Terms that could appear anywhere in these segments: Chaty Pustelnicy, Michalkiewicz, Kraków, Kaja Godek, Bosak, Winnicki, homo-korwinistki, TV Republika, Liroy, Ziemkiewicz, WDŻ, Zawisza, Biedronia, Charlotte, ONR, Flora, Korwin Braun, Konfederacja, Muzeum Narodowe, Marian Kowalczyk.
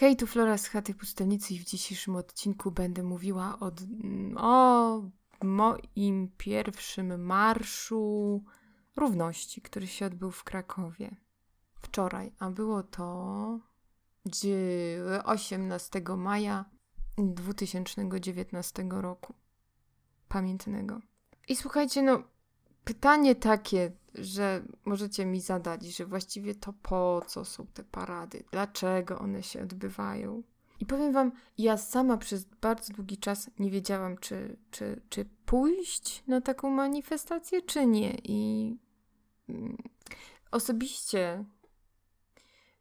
Hej, tu Flora z Chaty Pustelnicy i w dzisiejszym odcinku będę mówiła o moim pierwszym marszu równości, który się odbył w Krakowie wczoraj, a było to 18 maja 2019 roku pamiętnego. I słuchajcie, no pytanie takie, że możecie mi zadać, że właściwie to po co są te parady, dlaczego one się odbywają. I powiem wam, ja sama przez bardzo długi czas nie wiedziałam, czy pójść na taką manifestację, czy nie. I osobiście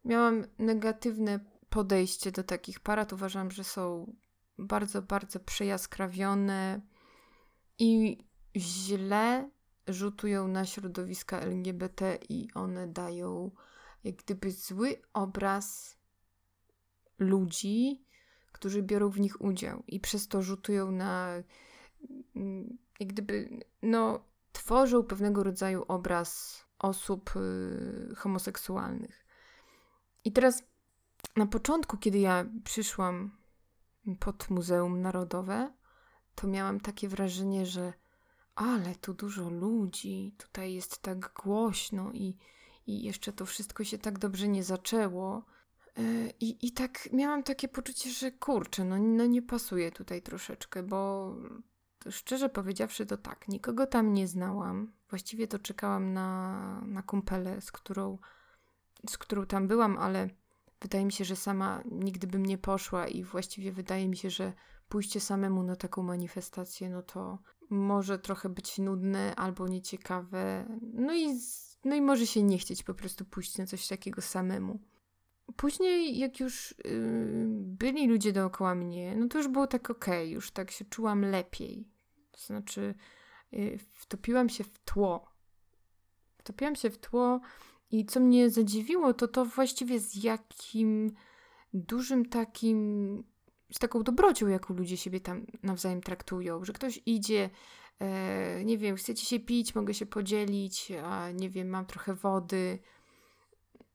miałam negatywne podejście do takich parad. Uważam, że są bardzo, bardzo przejaskrawione i źle rzutują na środowiska LGBT i one dają jak gdyby zły obraz ludzi, którzy biorą w nich udział i przez to rzutują na jak gdyby, no tworzą pewnego rodzaju obraz osób homoseksualnych. I teraz na początku, kiedy ja przyszłam pod Muzeum Narodowe, to miałam takie wrażenie, że ale tu dużo ludzi, tutaj jest tak głośno i jeszcze to wszystko się tak dobrze nie zaczęło. I tak miałam takie poczucie, że kurczę, no nie pasuje tutaj troszeczkę, bo szczerze powiedziawszy to tak, nikogo tam nie znałam. Właściwie to czekałam na kumpelę, z którą tam byłam, ale wydaje mi się, że sama nigdy bym nie poszła i właściwie wydaje mi się, że pójście samemu na taką manifestację, no to może trochę być nudne albo nieciekawe, no i może się nie chcieć po prostu pójść na coś takiego samemu. Później, jak już byli ludzie dookoła mnie, no to już było tak okej, już tak się czułam lepiej. To znaczy wtopiłam się w tło i co mnie zadziwiło, to właściwie z jakim dużym takim, z taką dobrocią, jaką ludzie siebie tam nawzajem traktują, że ktoś idzie, nie wiem, chcecie się pić, mogę się podzielić, a nie wiem, mam trochę wody.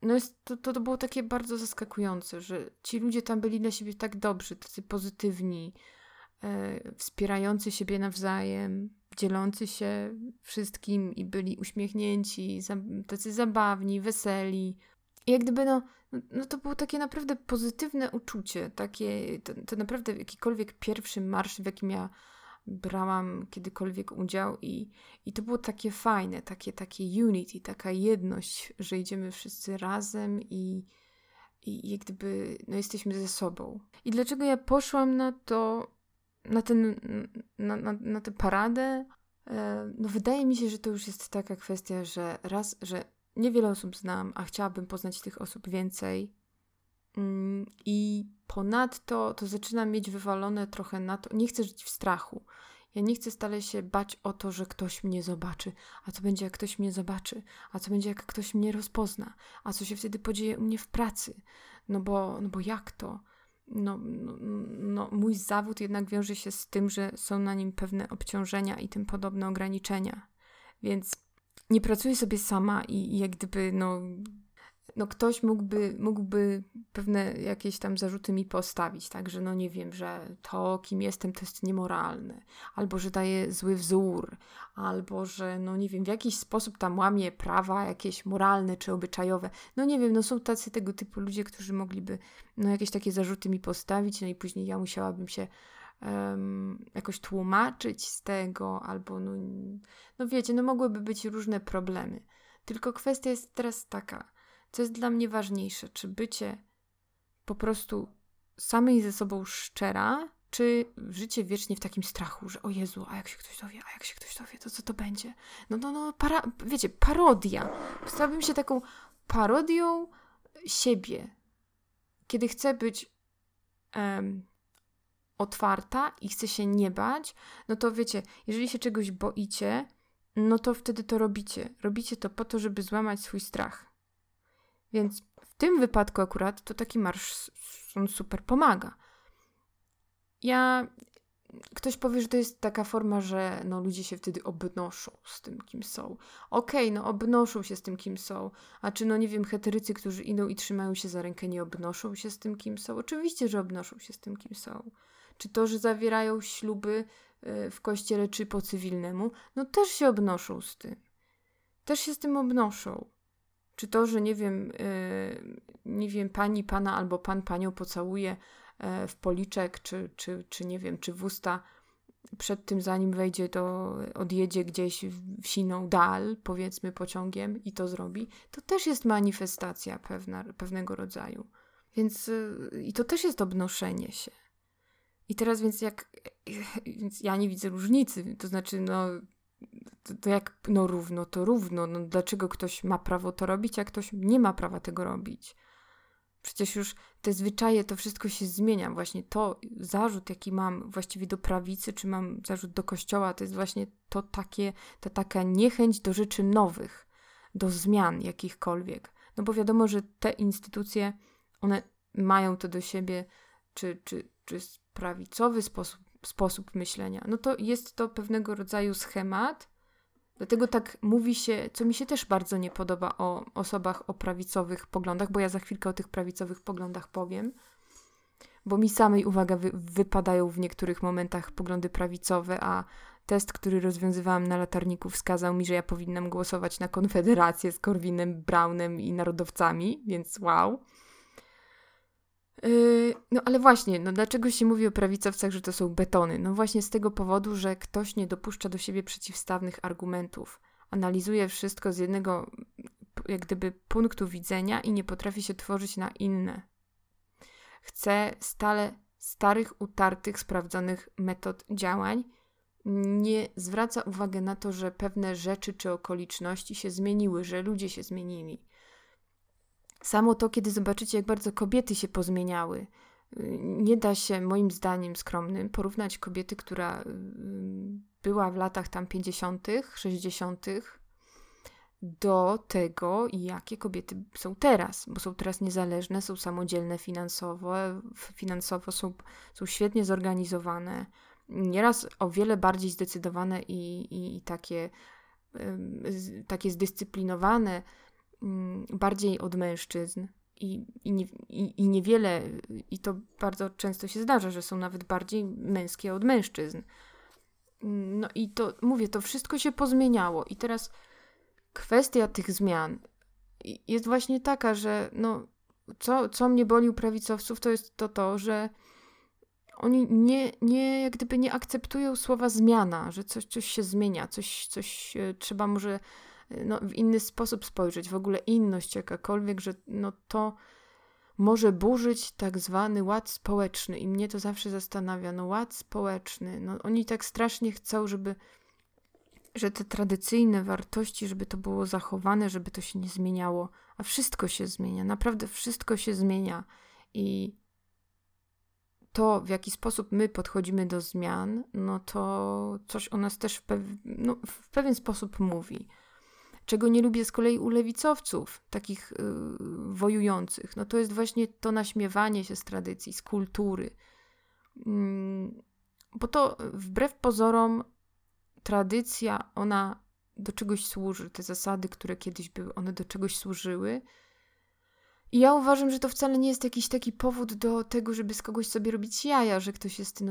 No jest, to było takie bardzo zaskakujące, że ci ludzie tam byli dla siebie tak dobrzy, tacy pozytywni, wspierający siebie nawzajem, dzielący się wszystkim i byli uśmiechnięci, tacy zabawni, weseli. I jak gdyby no to było takie naprawdę pozytywne uczucie, takie to naprawdę jakikolwiek pierwszy marsz, w jakim ja brałam kiedykolwiek udział i to było takie fajne, takie unity, taka jedność, że idziemy wszyscy razem i jak gdyby no jesteśmy ze sobą. I dlaczego ja poszłam na tę paradę? No wydaje mi się, że to już jest taka kwestia, że raz, że niewiele osób znam, a chciałabym poznać tych osób więcej. I ponadto to zaczynam mieć wywalone trochę na to. Nie chcę żyć w strachu. Ja nie chcę stale się bać o to, że ktoś mnie zobaczy. A co będzie, jak ktoś mnie zobaczy? A co będzie, jak ktoś mnie rozpozna? A co się wtedy podzieje u mnie w pracy? No bo jak to? No, mój zawód jednak wiąże się z tym, że są na nim pewne obciążenia i tym podobne ograniczenia. Więc nie pracuję sobie sama i jak gdyby, no ktoś mógłby pewne jakieś tam zarzuty mi postawić, tak, że no nie wiem, że to, kim jestem, to jest niemoralne, albo że daję zły wzór, albo że no nie wiem, w jakiś sposób tam łamię prawa jakieś moralne czy obyczajowe, no nie wiem, no są tacy tego typu ludzie, którzy mogliby no jakieś takie zarzuty mi postawić, no i później ja musiałabym się jakoś tłumaczyć z tego, albo no wiecie, no mogłyby być różne problemy. Tylko kwestia jest teraz taka, co jest dla mnie ważniejsze, czy bycie po prostu samej ze sobą szczera, czy życie wiecznie w takim strachu, że o Jezu, a jak się ktoś dowie, to co to będzie? Wiecie, parodia. Stałabym się taką parodią siebie, kiedy chcę być otwarta i chce się nie bać, no to wiecie, jeżeli się czegoś boicie, no to wtedy to robicie. Robicie to po to, żeby złamać swój strach. Więc w tym wypadku akurat to taki marsz on super pomaga. Ja Ktoś powie, że to jest taka forma, że no, ludzie się wtedy obnoszą z tym, kim są. Okej, no obnoszą się z tym, kim są. A czy, no nie wiem, heterycy, którzy idą i trzymają się za rękę, nie obnoszą się z tym, kim są? Oczywiście, że obnoszą się z tym, kim są. Czy to, że zawierają śluby w kościele czy po cywilnemu? No też się obnoszą z tym. Też się z tym obnoszą. Czy to, że nie wiem, pani pana albo pan panią pocałuje w policzek, czy nie wiem, czy w usta przed tym, zanim wejdzie, to odjedzie gdzieś w siną dal, powiedzmy pociągiem i to zrobi, to też jest manifestacja pewnego rodzaju. Więc i to też jest obnoszenie się. I teraz więc ja nie widzę różnicy, to znaczy równo, to równo. No, dlaczego ktoś ma prawo to robić, a ktoś nie ma prawa tego robić? Przecież już te zwyczaje, to wszystko się zmienia. Właśnie to zarzut, jaki mam właściwie do prawicy, czy mam zarzut do kościoła, to jest właśnie taka niechęć do rzeczy nowych, do zmian jakichkolwiek. No bo wiadomo, że te instytucje, one mają to do siebie, czy prawicowy sposób myślenia. No to jest to pewnego rodzaju schemat, dlatego tak mówi się, co mi się też bardzo nie podoba o osobach o prawicowych poglądach, bo ja za chwilkę o tych prawicowych poglądach powiem, bo mi samej, uwaga, wypadają w niektórych momentach poglądy prawicowe, a test, który rozwiązywałam na latarniku, wskazał mi, że ja powinnam głosować na Konfederację z Korwinem Braunem i narodowcami, więc wow. No ale właśnie, no dlaczego się mówi o prawicowcach, że to są betony? No właśnie z tego powodu, że ktoś nie dopuszcza do siebie przeciwstawnych argumentów. Analizuje wszystko z jednego, jak gdyby, punktu widzenia i nie potrafi się tworzyć na inne. Chce stale starych, utartych, sprawdzonych metod działań. Nie zwraca uwagi na to, że pewne rzeczy czy okoliczności się zmieniły, że ludzie się zmienili. Samo to, kiedy zobaczycie, jak bardzo kobiety się pozmieniały. Nie da się, moim zdaniem skromnym, porównać kobiety, która była w latach tam 50., 60., do tego, jakie kobiety są teraz. Bo są teraz niezależne, są samodzielne finansowo są świetnie zorganizowane. Nieraz o wiele bardziej zdecydowane i takie zdyscyplinowane, bardziej od mężczyzn i niewiele, i to bardzo często się zdarza, że są nawet bardziej męskie od mężczyzn. No i to, mówię, to wszystko się pozmieniało i teraz kwestia tych zmian jest właśnie taka, że no, co mnie boli u prawicowców, to jest to, że oni nie jak gdyby nie akceptują słowa zmiana, że coś się zmienia, coś trzeba może w inny sposób spojrzeć, w ogóle inność jakakolwiek, że no to może burzyć tak zwany ład społeczny i mnie to zawsze zastanawia, ład społeczny, oni tak strasznie chcą, że te tradycyjne wartości, żeby to było zachowane, żeby to się nie zmieniało, a wszystko się zmienia, naprawdę wszystko się zmienia i to, w jaki sposób my podchodzimy do zmian, no to coś o nas też w pewien sposób mówi. Czego nie lubię z kolei u lewicowców, takich wojujących, to jest właśnie to naśmiewanie się z tradycji, z kultury. Bo to wbrew pozorom tradycja, ona do czegoś służy, te zasady, które kiedyś były, one do czegoś służyły. I ja uważam, że to wcale nie jest jakiś taki powód do tego, żeby z kogoś sobie robić jaja, że ktoś jest,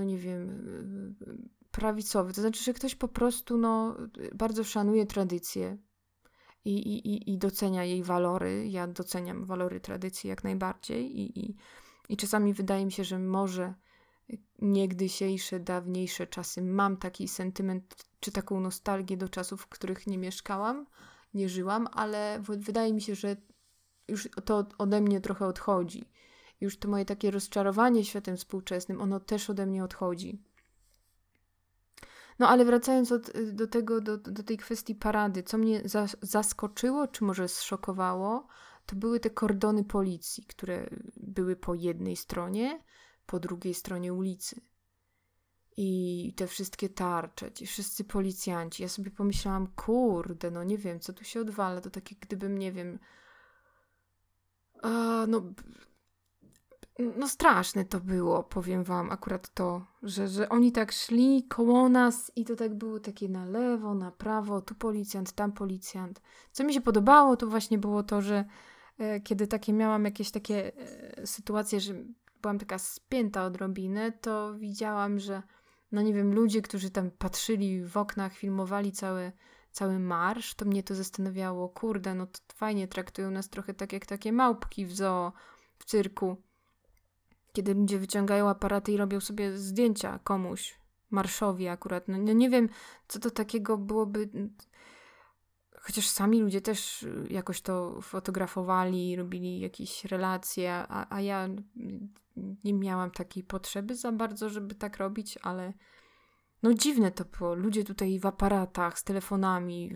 prawicowy. To znaczy, że ktoś po prostu, bardzo szanuje tradycję. I docenia jej walory. Ja doceniam walory tradycji jak najbardziej i czasami wydaje mi się, że może niegdysiejsze, dawniejsze czasy mam taki sentyment czy taką nostalgię do czasów, w których nie mieszkałam, nie żyłam, ale wydaje mi się, że już to ode mnie trochę odchodzi. Już to moje takie rozczarowanie światem współczesnym, ono też ode mnie odchodzi. No ale wracając do tej kwestii parady, co mnie zaskoczyło, czy może zszokowało, to były te kordony policji, które były po jednej stronie, po drugiej stronie ulicy. I te wszystkie tarcze, ci wszyscy policjanci. Ja sobie pomyślałam, kurde, nie wiem, co tu się odwala, to takie gdybym, nie wiem... No straszne to było, powiem wam, akurat to, że oni tak szli koło nas i to tak było takie na lewo, na prawo, tu policjant, tam policjant. Co mi się podobało, to właśnie było to, że kiedy takie miałam jakieś takie sytuacje, że byłam taka spięta odrobinę, to widziałam, że no nie wiem, ludzie, którzy tam patrzyli w oknach, filmowali cały marsz, to mnie to zastanawiało, kurde, no to fajnie traktują nas trochę tak jak takie małpki w zoo, w cyrku. Kiedy ludzie wyciągają aparaty i robią sobie zdjęcia komuś, marszowi akurat. No nie wiem, co to takiego byłoby. Chociaż sami ludzie też jakoś to fotografowali, robili jakieś relacje, a ja nie miałam takiej potrzeby za bardzo, żeby tak robić, ale no dziwne to było. Ludzie tutaj w aparatach, z telefonami,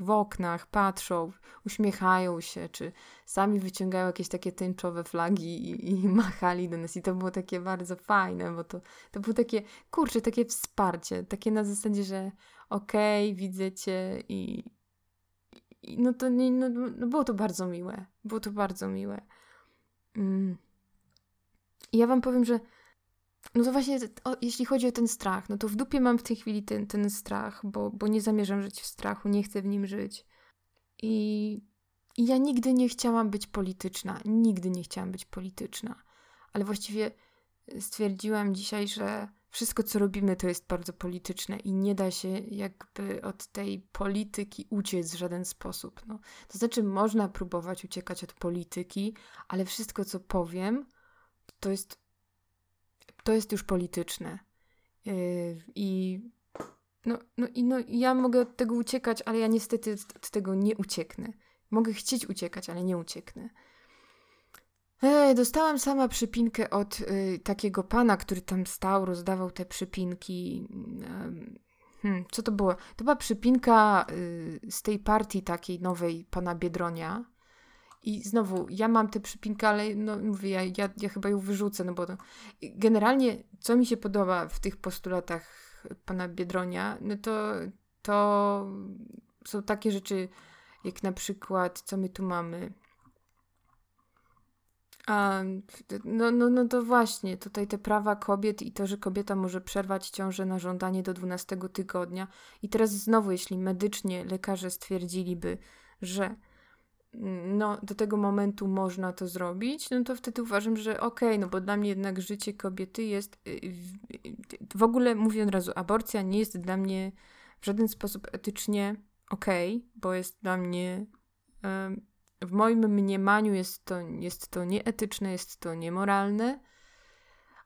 w oknach patrzą, uśmiechają się, czy sami wyciągają jakieś takie tęczowe flagi i machali do nas. I to było takie bardzo fajne, bo to było takie, kurczę, takie wsparcie. Takie na zasadzie, że okej, widzę cię i no to nie, no było to bardzo miłe. Było to bardzo miłe. I ja wam powiem, że no to właśnie, jeśli chodzi o ten strach, no to w dupie mam w tej chwili ten strach, bo nie zamierzam żyć w strachu, nie chcę w nim żyć. I ja nigdy nie chciałam być polityczna. Nigdy nie chciałam być polityczna. Ale właściwie stwierdziłam dzisiaj, że wszystko, co robimy, to jest bardzo polityczne i nie da się jakby od tej polityki uciec w żaden sposób. No. To znaczy, można próbować uciekać od polityki, ale wszystko, co powiem, to jest już polityczne. I ja mogę od tego uciekać, ale ja niestety od tego nie ucieknę. Mogę chcieć uciekać, ale nie ucieknę. Dostałam sama przypinkę od takiego pana, który tam stał, rozdawał te przypinki. Co to było? To była przypinka z tej partii takiej nowej pana Biedronia. I znowu, ja mam tę przypinkę, ale no, mówię, ja chyba ją wyrzucę, no bo to... Generalnie, co mi się podoba w tych postulatach pana Biedronia, no to są takie rzeczy, jak na przykład, co my tu mamy... No to właśnie, tutaj te prawa kobiet i to, że kobieta może przerwać ciążę na żądanie do 12 tygodnia. I teraz znowu, jeśli medycznie lekarze stwierdziliby, że no do tego momentu można to zrobić, no to wtedy uważam, że okej, no bo dla mnie jednak życie kobiety jest... W ogóle mówię od razu, aborcja nie jest dla mnie w żaden sposób etycznie okej, bo jest dla mnie... W moim mniemaniu jest to nieetyczne, jest to niemoralne,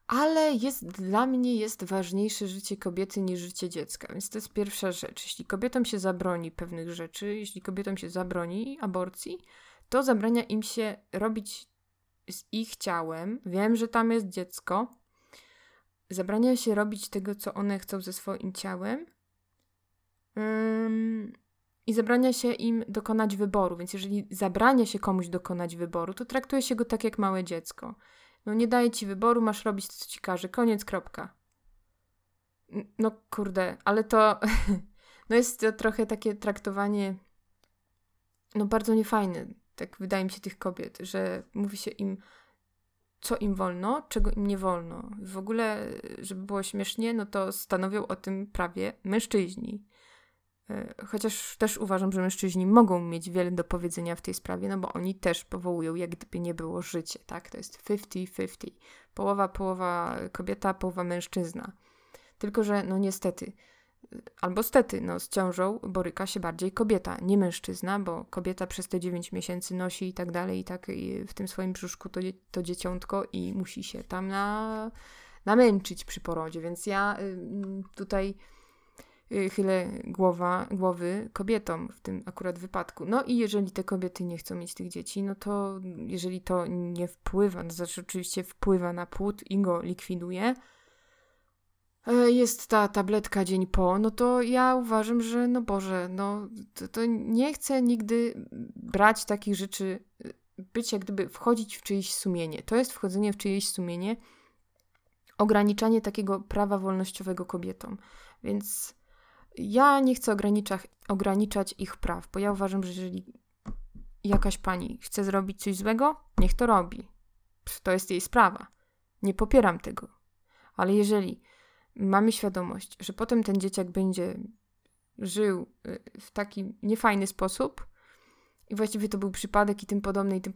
ale dla mnie jest ważniejsze życie kobiety niż życie dziecka, więc to jest pierwsza rzecz. Jeśli kobietom się zabroni pewnych rzeczy, jeśli kobietom się zabroni aborcji, to zabrania im się robić z ich ciałem, wiem, że tam jest dziecko, zabrania się robić tego, co one chcą ze swoim ciałem, i zabrania się im dokonać wyboru. Więc jeżeli zabrania się komuś dokonać wyboru, to traktuje się go tak jak małe dziecko. No nie daje ci wyboru, masz robić to, co ci każe. Koniec, kropka. No kurde, ale to... No jest to trochę takie traktowanie no bardzo niefajne, tak wydaje mi się, tych kobiet, że mówi się im, co im wolno, czego im nie wolno. W ogóle, żeby było śmiesznie, no to stanowią o tym prawie mężczyźni. Chociaż też uważam, że mężczyźni mogą mieć wiele do powiedzenia w tej sprawie, no bo oni też powołują, jak gdyby nie było życie, tak? To jest 50-50. Połowa kobieta, połowa mężczyzna. Tylko, że no niestety, albo stety, no z ciążą boryka się bardziej kobieta, nie mężczyzna, bo kobieta przez te 9 miesięcy nosi i tak dalej, i tak i w tym swoim brzuszku to dzieciątko i musi się tam namęczyć przy porodzie, więc ja tutaj... chylę głowy kobietom w tym akurat wypadku. No i jeżeli te kobiety nie chcą mieć tych dzieci, no to jeżeli to nie wpływa, to znaczy oczywiście wpływa na płód i go likwiduje, jest ta tabletka dzień po, no to ja uważam, że no Boże, no to nie chcę nigdy brać takich rzeczy, być jak gdyby wchodzić w czyjeś sumienie. To jest wchodzenie w czyjeś sumienie, ograniczanie takiego prawa wolnościowego kobietom. Więc... Ja nie chcę ograniczać ich praw, bo ja uważam, że jeżeli jakaś pani chce zrobić coś złego, niech to robi. to jest jej sprawa. Nie popieram tego. Ale jeżeli mamy świadomość, że potem ten dzieciak będzie żył w taki niefajny sposób i właściwie to był przypadek i tym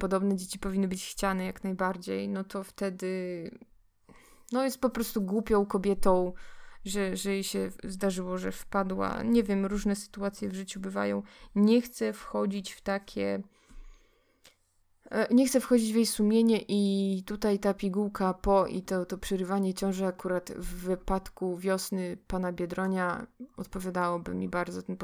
podobne, dzieci powinny być chciane jak najbardziej, no to wtedy no jest po prostu głupią kobietą, że jej się zdarzyło, że wpadła. Nie wiem, różne sytuacje w życiu bywają. Nie chcę wchodzić w takie... Nie chcę wchodzić w jej sumienie i tutaj ta pigułka po i to przerywanie ciąży akurat w wypadku wiosny pana Biedronia odpowiadałoby mi bardzo ten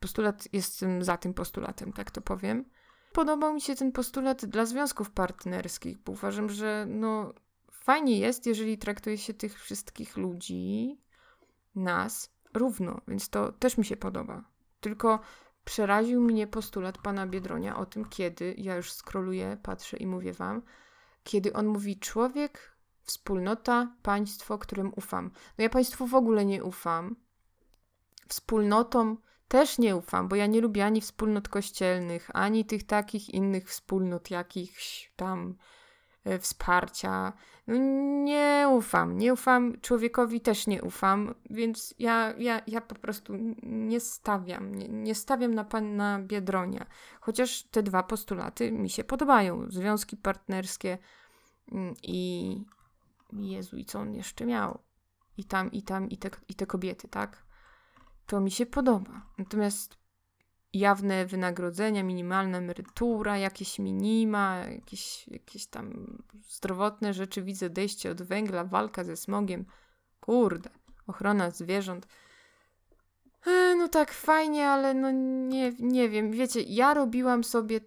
postulat. Jestem za tym postulatem, tak to powiem. Podobał mi się ten postulat dla związków partnerskich, bo uważam, że no fajnie jest, jeżeli traktuje się tych wszystkich ludzi, nas, równo, więc to też mi się podoba. Tylko przeraził mnie postulat pana Biedronia o tym, kiedy, ja już scrolluję, patrzę i mówię wam, kiedy on mówi człowiek, wspólnota, państwo, którym ufam. No ja państwu w ogóle nie ufam. Wspólnotom też nie ufam, bo ja nie lubię ani wspólnot kościelnych, ani tych takich innych wspólnot jakichś tam wsparcia. No nie ufam, człowiekowi też nie ufam, więc ja po prostu nie stawiam na pana Biedronia. Chociaż te dwa postulaty mi się podobają. Związki partnerskie i Jezu, i co on jeszcze miał? I te kobiety, tak? To mi się podoba. Natomiast jawne wynagrodzenia, minimalna emerytura, jakieś minima, jakieś tam zdrowotne rzeczy, widzę odejście od węgla, walka ze smogiem, kurde, ochrona zwierząt. No tak fajnie, ale no nie wiem, wiecie, ja robiłam sobie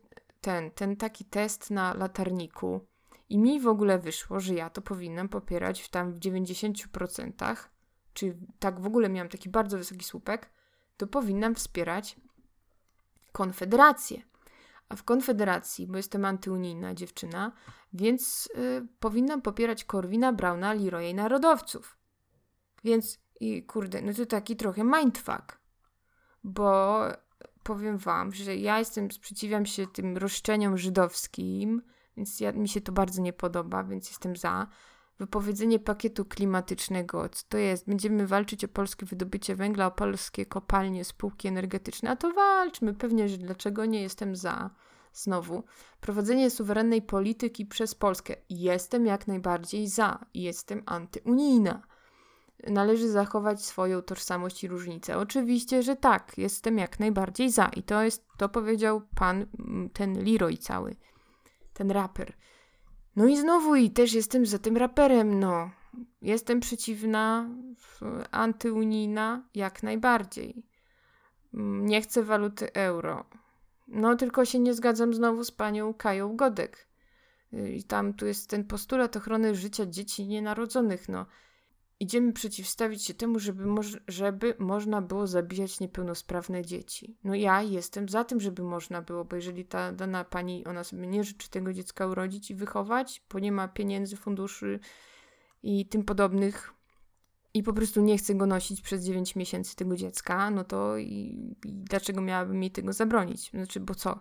ten taki test na latarniku i mi w ogóle wyszło, że ja to powinnam popierać w 90%, czy tak w ogóle miałam taki bardzo wysoki słupek, to powinnam wspierać Konfederację. A w Konfederacji, bo jestem antyunijna dziewczyna, więc powinnam popierać Korwina Brauna, Liroya i narodowców. Więc, i kurde, no to taki trochę mindfuck. Bo powiem wam, że ja sprzeciwiam się tym roszczeniom żydowskim, więc mi się to bardzo nie podoba, więc jestem za. Wypowiedzenie pakietu klimatycznego, co to jest? Będziemy walczyć o polskie wydobycie węgla, o polskie kopalnie, spółki energetyczne, a to walczmy, pewnie, że dlaczego nie jestem za. Znowu, prowadzenie suwerennej polityki przez Polskę. Jestem jak najbardziej za. Jestem antyunijna. Należy zachować swoją tożsamość i różnicę. Oczywiście, że tak, jestem jak najbardziej za. I to powiedział pan, ten Liroy cały, ten raper. No i znowu, i też jestem za tym raperem, no. Jestem przeciwna, antyunijna, jak najbardziej. Nie chcę waluty euro. No, tylko się nie zgadzam znowu z panią Kają Godek. I tam tu jest ten postulat ochrony życia dzieci nienarodzonych, no. Idziemy przeciwstawić się temu, żeby można było zabijać niepełnosprawne dzieci. No ja jestem za tym, żeby można było, bo jeżeli ta dana pani, ona sobie nie życzy tego dziecka urodzić i wychować, bo nie ma pieniędzy, funduszy i tym podobnych i po prostu nie chce go nosić przez 9 miesięcy tego dziecka, no to i dlaczego miałabym jej tego zabronić? Znaczy, bo co?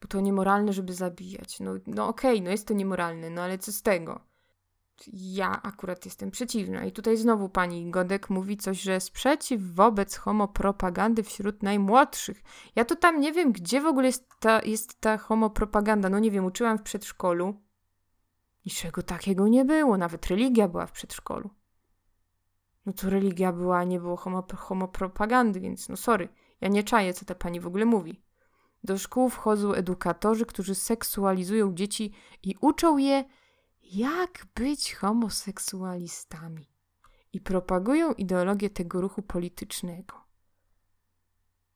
Bo to niemoralne, żeby zabijać. No okej, no jest to niemoralne, no ale co z tego? Ja akurat jestem przeciwna. I tutaj znowu pani Godek mówi coś, że sprzeciw wobec homopropagandy wśród najmłodszych. Ja to tam nie wiem, gdzie w ogóle jest ta homopropaganda. No nie wiem, uczyłam w przedszkolu. Niczego takiego nie było. Nawet religia była w przedszkolu. No to religia była, nie było homopropagandy, więc no sorry. Ja nie czaję, co ta pani w ogóle mówi. Do szkół wchodzą edukatorzy, którzy seksualizują dzieci i uczą je, jak być homoseksualistami i propagują ideologię tego ruchu politycznego.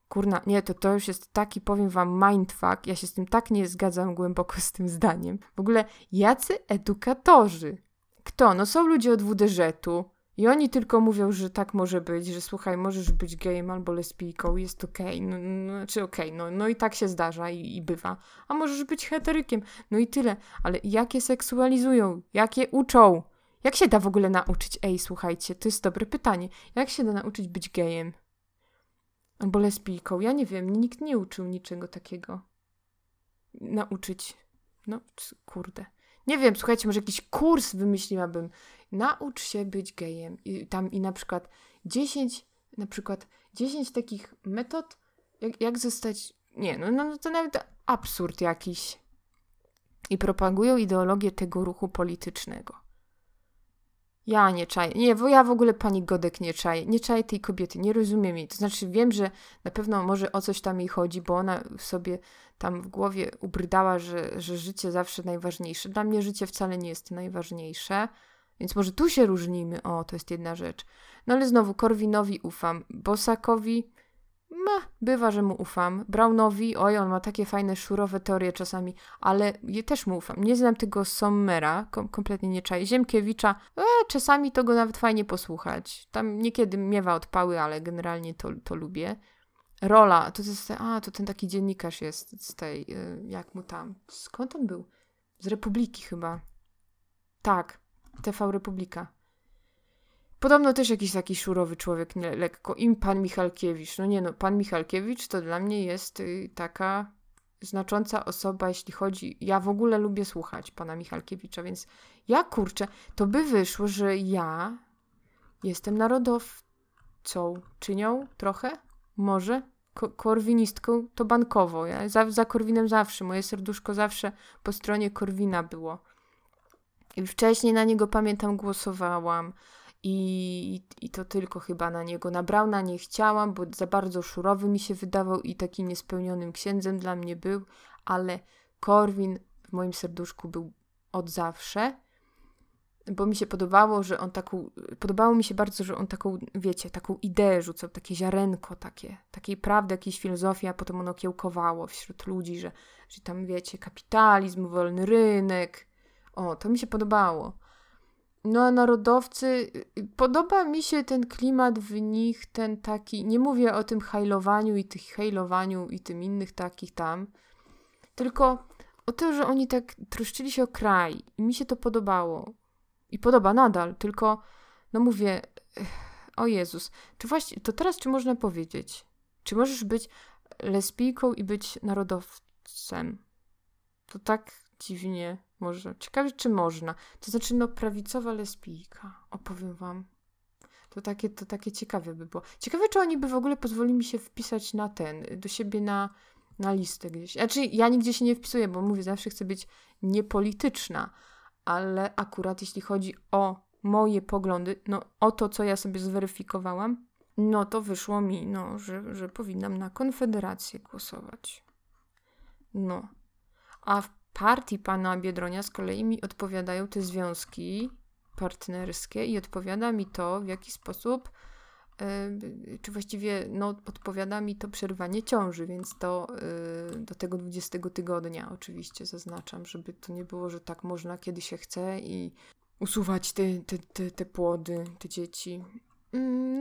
Kurna, nie, to już jest taki, powiem wam, mindfuck. Ja się z tym tak nie zgadzam głęboko z tym zdaniem. W ogóle, jacy edukatorzy? Kto? No są ludzie od WDŻ-u i oni tylko mówią, że tak może być, że słuchaj, możesz być gejem albo lesbijką, jest okej. No i tak się zdarza i bywa. A możesz być heterykiem, no i tyle. Ale jak je seksualizują? Jak je uczą? Jak się da w ogóle nauczyć? Ej, słuchajcie, to jest dobre pytanie. Jak się da nauczyć być gejem? Albo lesbijką? Ja nie wiem, nikt nie uczył niczego takiego. Nauczyć. No, kurde. Nie wiem, słuchajcie, może jakiś kurs wymyśliłabym. Naucz się być gejem. I na przykład 10 takich metod, jak zostać... Nie, no to nawet absurd jakiś. I propagują ideologię tego ruchu politycznego. Ja nie czaję. Nie, bo ja w ogóle pani Godek nie czaję. Nie czaję tej kobiety, nie rozumiem jej. To znaczy wiem, że na pewno może o coś tam jej chodzi, bo ona sobie tam w głowie ubrydała, że życie zawsze najważniejsze. Dla mnie życie wcale nie jest najważniejsze. Więc może tu się różnimy. O, to jest jedna rzecz. No ale znowu Korwinowi ufam. Bosakowi... bywa, że mu ufam. Braunowi, oj, on ma takie fajne, szurowe teorie czasami, ale też mu ufam. Nie znam tego Sommera, kompletnie nie czaję. Ziemkiewicza, czasami to go nawet fajnie posłuchać. Tam niekiedy miewa odpały, ale generalnie to lubię. Rola, to ten taki dziennikarz jest z tej, jak mu tam, skąd on był? Z Republiki chyba. Tak, TV Republika. Podobno też jakiś taki szurowy człowiek, nie, lekko. Im pan Michalkiewicz. Pan Michalkiewicz to dla mnie jest taka znacząca osoba, jeśli chodzi... Ja w ogóle lubię słuchać pana Michalkiewicza, więc ja, kurczę, to by wyszło, że ja jestem narodowcą. Czynią trochę? Może? Korwinistką to bankowo. Ja za Korwinem zawsze. Moje serduszko zawsze po stronie Korwina było. I wcześniej na niego, pamiętam, głosowałam. I to tylko chyba na niego. Na Brauna nie chciałam, bo za bardzo szurowy mi się wydawał i takim niespełnionym księdzem dla mnie był, ale Korwin w moim serduszku był od zawsze, bo mi się podobało, że on podobało mi się bardzo, że on taką, wiecie, taką ideę rzucał, takie ziarenko takiej prawdy, jakiejś filozofii, a potem ono kiełkowało wśród ludzi, że tam, wiecie, kapitalizm, wolny rynek. O, to mi się podobało. No a narodowcy, podoba mi się ten klimat w nich, ten taki, nie mówię o tym hejlowaniu i tym innych takich tam, tylko o to, że oni tak troszczyli się o kraj i mi się to podobało i podoba nadal, tylko no mówię, o Jezus, czy właśnie, to teraz czy można powiedzieć, czy możesz być lesbijką i być narodowcem? To tak dziwnie. Może. Ciekawe, czy można. To znaczy, prawicowa lesbijka. Opowiem wam. To takie ciekawe by było. Ciekawe, czy oni by w ogóle pozwolili mi się wpisać na do siebie na listę gdzieś. Znaczy, ja nigdzie się nie wpisuję, bo mówię, zawsze chcę być niepolityczna. Ale akurat jeśli chodzi o moje poglądy, o to, co ja sobie zweryfikowałam, to wyszło mi, że powinnam na Konfederację głosować. A w partii pana Biedronia z kolei mi odpowiadają te związki partnerskie i odpowiada mi to, w jaki sposób, czy właściwie odpowiada mi to przerwanie ciąży, więc to do tego 20 tygodnia oczywiście zaznaczam, żeby to nie było, że tak można, kiedy się chce i usuwać te płody, te dzieci.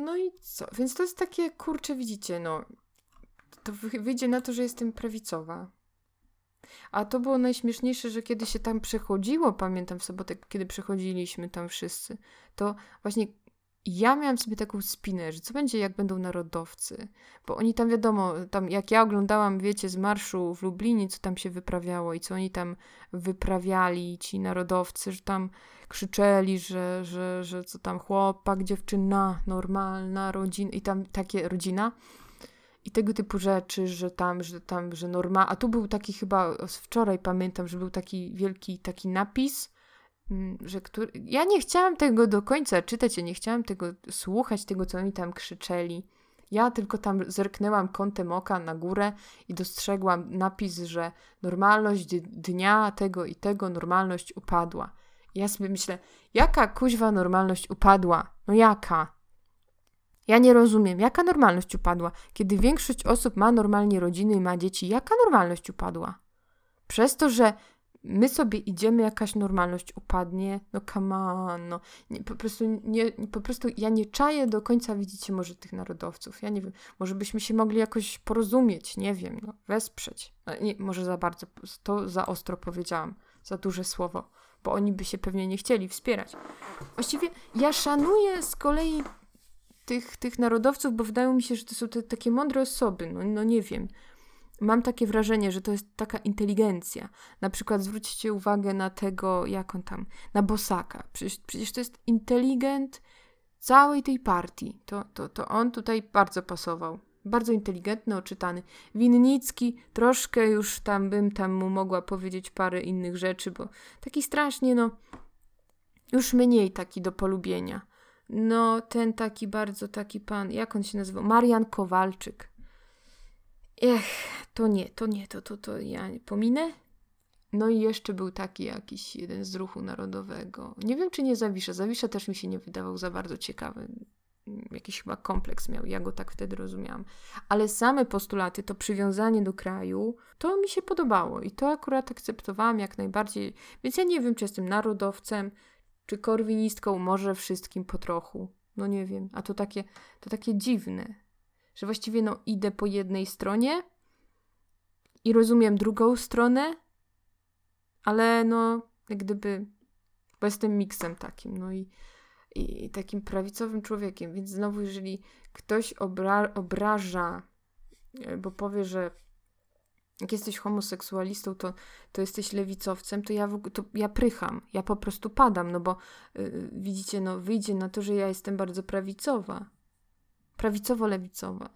No i co? Więc to jest takie, kurczę, widzicie, to wyjdzie na to, że jestem prawicowa. A to było najśmieszniejsze, że kiedy się tam przechodziło, pamiętam w sobotę, kiedy przechodziliśmy tam wszyscy, to właśnie ja miałam sobie taką spinę, że co będzie, jak będą narodowcy, bo oni tam, wiadomo, tam jak ja oglądałam, wiecie, z marszu w Lublinie, co tam się wyprawiało i co oni tam wyprawiali, ci narodowcy, że tam krzyczeli, że co tam chłopak, dziewczyna, normalna rodzina i tam takie rodzina. I tego typu rzeczy, że norma... A tu był taki chyba, wczoraj pamiętam, że był taki wielki taki napis, że który... Ja nie chciałam tego do końca czytać, ja nie chciałam tego słuchać, tego co oni tam krzyczeli. Ja tylko tam zerknęłam kątem oka na górę i dostrzegłam napis, że normalność dnia tego i tego, normalność upadła. I ja sobie myślę, jaka kuźwa normalność upadła? Jaka? Ja nie rozumiem, jaka normalność upadła? Kiedy większość osób ma normalnie rodziny i ma dzieci, jaka normalność upadła? Przez to, że my sobie idziemy, jakaś normalność upadnie? Come on, Po prostu ja nie czaję do końca, widzicie, może tych narodowców. Ja nie wiem, może byśmy się mogli jakoś porozumieć, nie wiem, wesprzeć. Nie, może za bardzo, to za ostro powiedziałam, za duże słowo, bo oni by się pewnie nie chcieli wspierać. Właściwie ja szanuję z kolei... tych narodowców, bo wydaje mi się, że to są takie mądre osoby, nie wiem. mam takie wrażenie, że to jest taka inteligencja. Na przykład zwróćcie uwagę na tego, jak on tam, na Bosaka. Przecież to jest inteligent całej tej partii. To on tutaj bardzo pasował. Bardzo inteligentny, oczytany. Winnicki, troszkę już tam bym mu mogła powiedzieć parę innych rzeczy, bo taki strasznie, już mniej taki do polubienia. Ten taki bardzo taki pan, jak on się nazywał? Marian Kowalczyk. To ja pominę. I jeszcze był taki jakiś jeden z Ruchu Narodowego. Nie wiem, czy nie Zawisza. Zawisza też mi się nie wydawał za bardzo ciekawy. Jakiś chyba kompleks miał, ja go tak wtedy rozumiałam. Ale same postulaty, to przywiązanie do kraju, to mi się podobało i to akurat akceptowałam jak najbardziej. Więc ja nie wiem, czy jestem narodowcem, czy korwinistką, może wszystkim po trochu. Nie wiem. A to takie dziwne, że właściwie idę po jednej stronie i rozumiem drugą stronę, ale jak gdyby, bo jestem miksem takim, i takim prawicowym człowiekiem, więc znowu, jeżeli ktoś obraża, bo powie, że jak jesteś homoseksualistą, to jesteś lewicowcem, to ja prycham, ja po prostu padam, bo widzicie, wyjdzie na to, że ja jestem bardzo prawicowa. Prawicowo-lewicowa.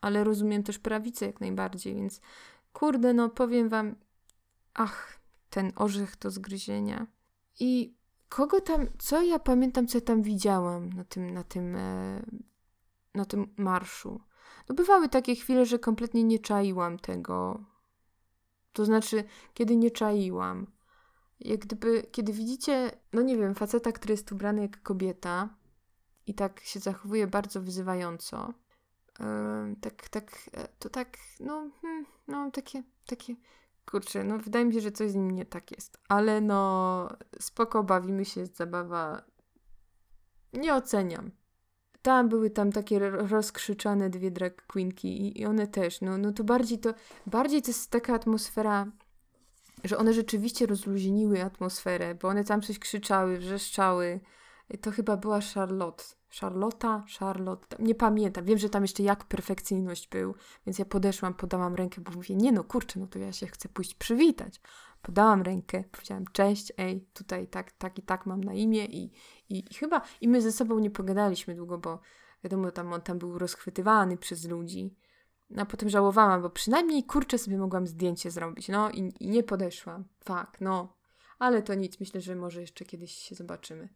Ale rozumiem też prawicę jak najbardziej, więc kurde, powiem wam, ten orzech do zgryzienia. I co ja pamiętam, co ja tam widziałam na tym marszu. Bywały takie chwile, że kompletnie nie czaiłam tego. To znaczy, kiedy nie czaiłam. Jak gdyby, kiedy widzicie, nie wiem, faceta, który jest ubrany jak kobieta i tak się zachowuje bardzo wyzywająco, takie... Kurczę, wydaje mi się, że coś z nim nie tak jest. Ale spoko, bawimy się, jest zabawa. Nie oceniam. Były takie rozkrzyczane dwie drag queenki i one też. To bardziej to jest taka atmosfera, że one rzeczywiście rozluźniły atmosferę, bo one tam coś krzyczały, wrzeszczały. To chyba była Charlotte. Charlotte, nie pamiętam. Wiem, że tam jeszcze jak perfekcyjność był, więc ja podeszłam, podałam rękę, bo mówię, to ja się chcę pójść przywitać. Podałam rękę, powiedziałam, cześć, tutaj tak i tak mam na imię i chyba, i my ze sobą nie pogadaliśmy długo, bo wiadomo, on tam był rozchwytywany przez ludzi. A potem żałowałam, bo przynajmniej, sobie mogłam zdjęcie zrobić, i nie podeszłam. Fak, ale to nic, myślę, że może jeszcze kiedyś się zobaczymy.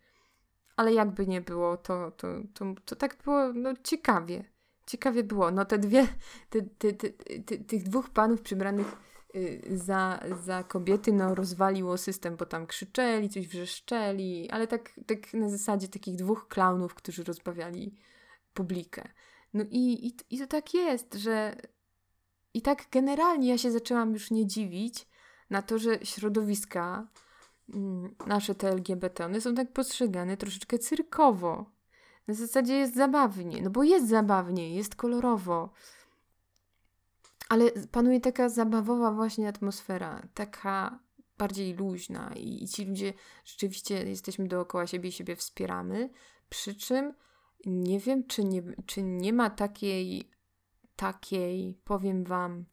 Ale jakby nie było, to tak było, ciekawie. Ciekawie było. Tych dwóch panów przybranych za kobiety, rozwaliło system, bo tam krzyczeli, coś wrzeszczeli, ale tak na zasadzie takich dwóch klaunów, którzy rozbawiali publikę. I to tak jest, że i tak generalnie ja się zaczęłam już nie dziwić na to, że środowiska nasze te LGBT, one są tak postrzegane troszeczkę cyrkowo. Na zasadzie jest zabawnie, bo jest zabawnie, jest kolorowo. Ale panuje taka zabawowa właśnie atmosfera, taka bardziej luźna i ci ludzie rzeczywiście jesteśmy dookoła siebie i siebie wspieramy. Przy czym nie wiem, czy nie ma takiej, powiem wam,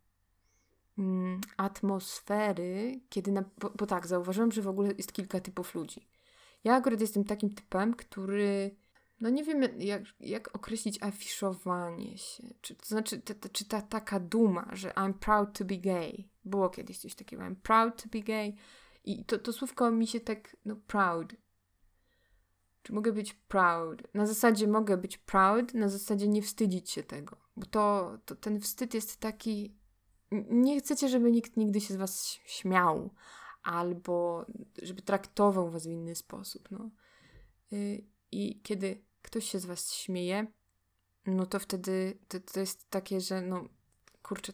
atmosfery, kiedy... Bo tak, zauważyłam, że w ogóle jest kilka typów ludzi. Ja akurat jestem takim typem, który... nie wiem, jak określić afiszowanie się. Czy taka duma, że I'm proud to be gay. Było kiedyś coś takiego, I'm proud to be gay. I to słówko mi się tak... proud. Czy mogę być proud? Na zasadzie mogę być proud, na zasadzie nie wstydzić się tego. Bo ten wstyd jest taki... Nie chcecie, żeby nikt nigdy się z was śmiał albo żeby traktował was w inny sposób. I kiedy ktoś się z was śmieje, to wtedy to jest takie, że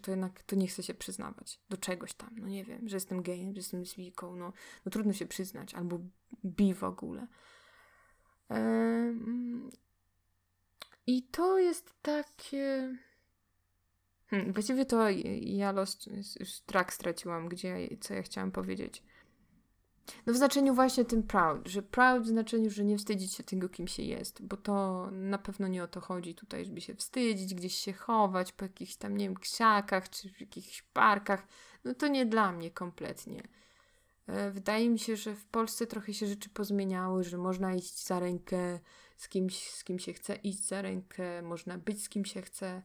to jednak to nie chcę się przyznawać do czegoś tam. Nie wiem, że jestem gejem, że jestem lesbijką. Trudno się przyznać. Albo bi w ogóle. I to jest takie... właściwie to ja już track straciłam, co ja chciałam powiedzieć. No w znaczeniu właśnie tym proud, że proud w znaczeniu, że nie wstydzić się tego, kim się jest, bo to na pewno nie o to chodzi tutaj, żeby się wstydzić, gdzieś się chować po jakichś tam, nie wiem, krzakach czy w jakichś parkach. No to nie dla mnie kompletnie. Wydaje mi się, że w Polsce trochę się rzeczy pozmieniały, że można iść za rękę z kimś, z kim się chce iść za rękę, można być z kim się chce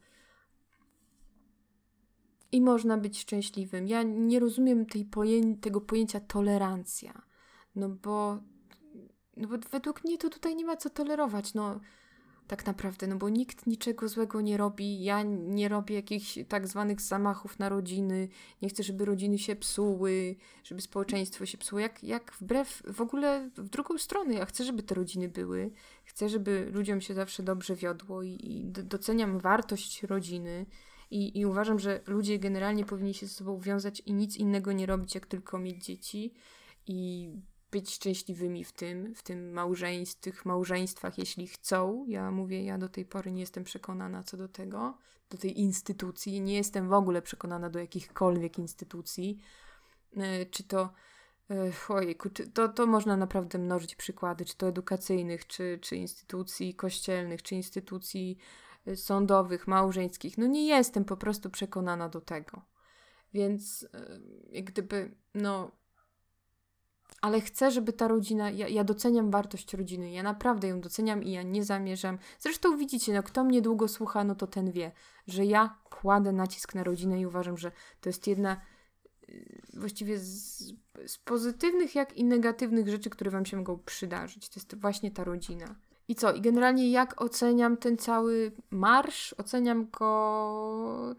i można być szczęśliwym. Ja nie rozumiem tego pojęcia tolerancja, no bo według mnie to tutaj nie ma co tolerować, no tak naprawdę, no bo nikt niczego złego nie robi, ja nie robię jakichś tak zwanych zamachów na rodziny, nie chcę, żeby rodziny się psuły, żeby społeczeństwo się psuło, jak wbrew, w ogóle w drugą stronę, ja chcę, żeby te rodziny były, chcę, żeby ludziom się zawsze dobrze wiodło i doceniam wartość rodziny i uważam, że ludzie generalnie powinni się ze sobą wiązać i nic innego nie robić, jak tylko mieć dzieci i być szczęśliwymi w tych małżeństwach, jeśli chcą. Ja do tej pory nie jestem przekonana co do tego, do tej instytucji. Nie jestem w ogóle przekonana do jakichkolwiek instytucji. To można naprawdę mnożyć przykłady, czy to edukacyjnych, czy instytucji kościelnych, czy instytucji sądowych, małżeńskich. No nie jestem po prostu przekonana do tego. Więc jak gdyby, ale chcę, żeby ta rodzina... Ja doceniam wartość rodziny. Ja naprawdę ją doceniam i ja nie zamierzam... Zresztą widzicie, kto mnie długo słucha, to ten wie, że ja kładę nacisk na rodzinę i uważam, że to jest jedna właściwie z pozytywnych, jak i negatywnych rzeczy, które wam się mogą przydarzyć. To jest właśnie ta rodzina. I co? I generalnie jak oceniam ten cały marsz? Oceniam go...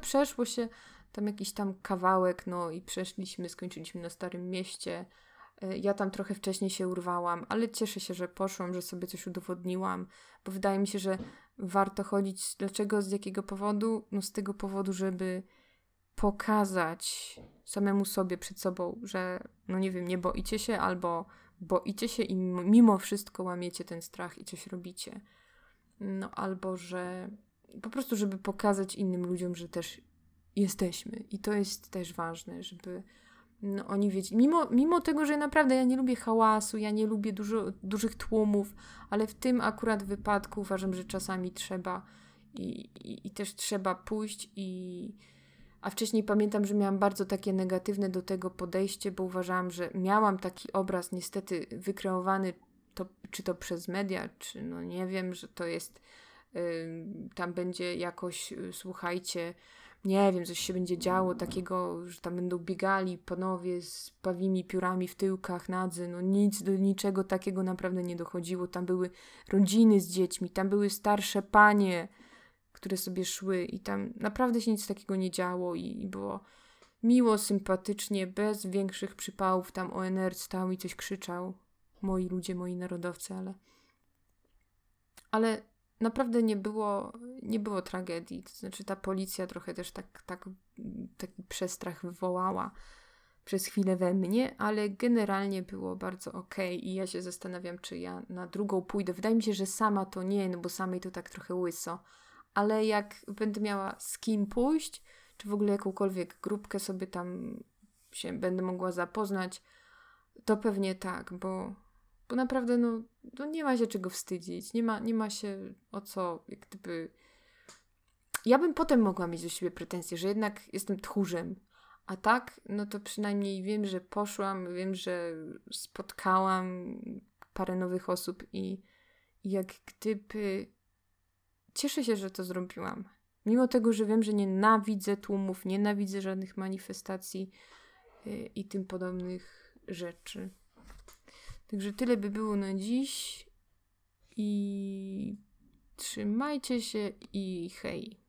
przeszło się... tam jakiś tam kawałek, i skończyliśmy na Starym Mieście. Ja tam trochę wcześniej się urwałam, ale cieszę się, że poszłam, że sobie coś udowodniłam, bo wydaje mi się, że warto chodzić. Dlaczego? Z jakiego powodu? Z tego powodu, żeby pokazać samemu sobie, przed sobą, że nie boicie się, albo boicie się i mimo wszystko łamiecie ten strach i coś robicie. Albo, że po prostu, żeby pokazać innym ludziom, że też jesteśmy. I to jest też ważne, żeby oni wiedzieli. Mimo tego, że naprawdę ja nie lubię hałasu, ja nie lubię dużych tłumów, ale w tym akurat wypadku uważam, że czasami trzeba i też trzeba pójść a wcześniej pamiętam, że miałam bardzo takie negatywne do tego podejście, bo uważałam, że miałam taki obraz niestety wykreowany czy to przez media, czy że to jest tam będzie jakoś, słuchajcie, coś się będzie działo takiego, że tam będą biegali panowie z pawimi piórami w tyłkach nadzy, do niczego takiego naprawdę nie dochodziło, tam były rodziny z dziećmi, tam były starsze panie, które sobie szły i tam naprawdę się nic takiego nie działo i było miło, sympatycznie, bez większych przypałów, tam ONR stał i coś krzyczał, moi ludzie, moi narodowcy, ale naprawdę nie było tragedii, to znaczy ta policja trochę też taki przestrach wywołała przez chwilę we mnie, ale generalnie było bardzo okej. I ja się zastanawiam, czy ja na drugą pójdę. Wydaje mi się, że sama to nie, bo samej to tak trochę łyso, ale jak będę miała z kim pójść, czy w ogóle jakąkolwiek grupkę sobie tam się będę mogła zapoznać, to pewnie tak, bo naprawdę nie ma się czego wstydzić, nie ma się o co, Ja bym potem mogła mieć do siebie pretensje, że jednak jestem tchórzem, a tak, to przynajmniej wiem, że poszłam, wiem, że spotkałam parę nowych osób i cieszę się, że to zrobiłam. Mimo tego, że wiem, że nienawidzę tłumów, nienawidzę żadnych manifestacji i tym podobnych rzeczy. Także tyle by było na dziś i trzymajcie się i hej!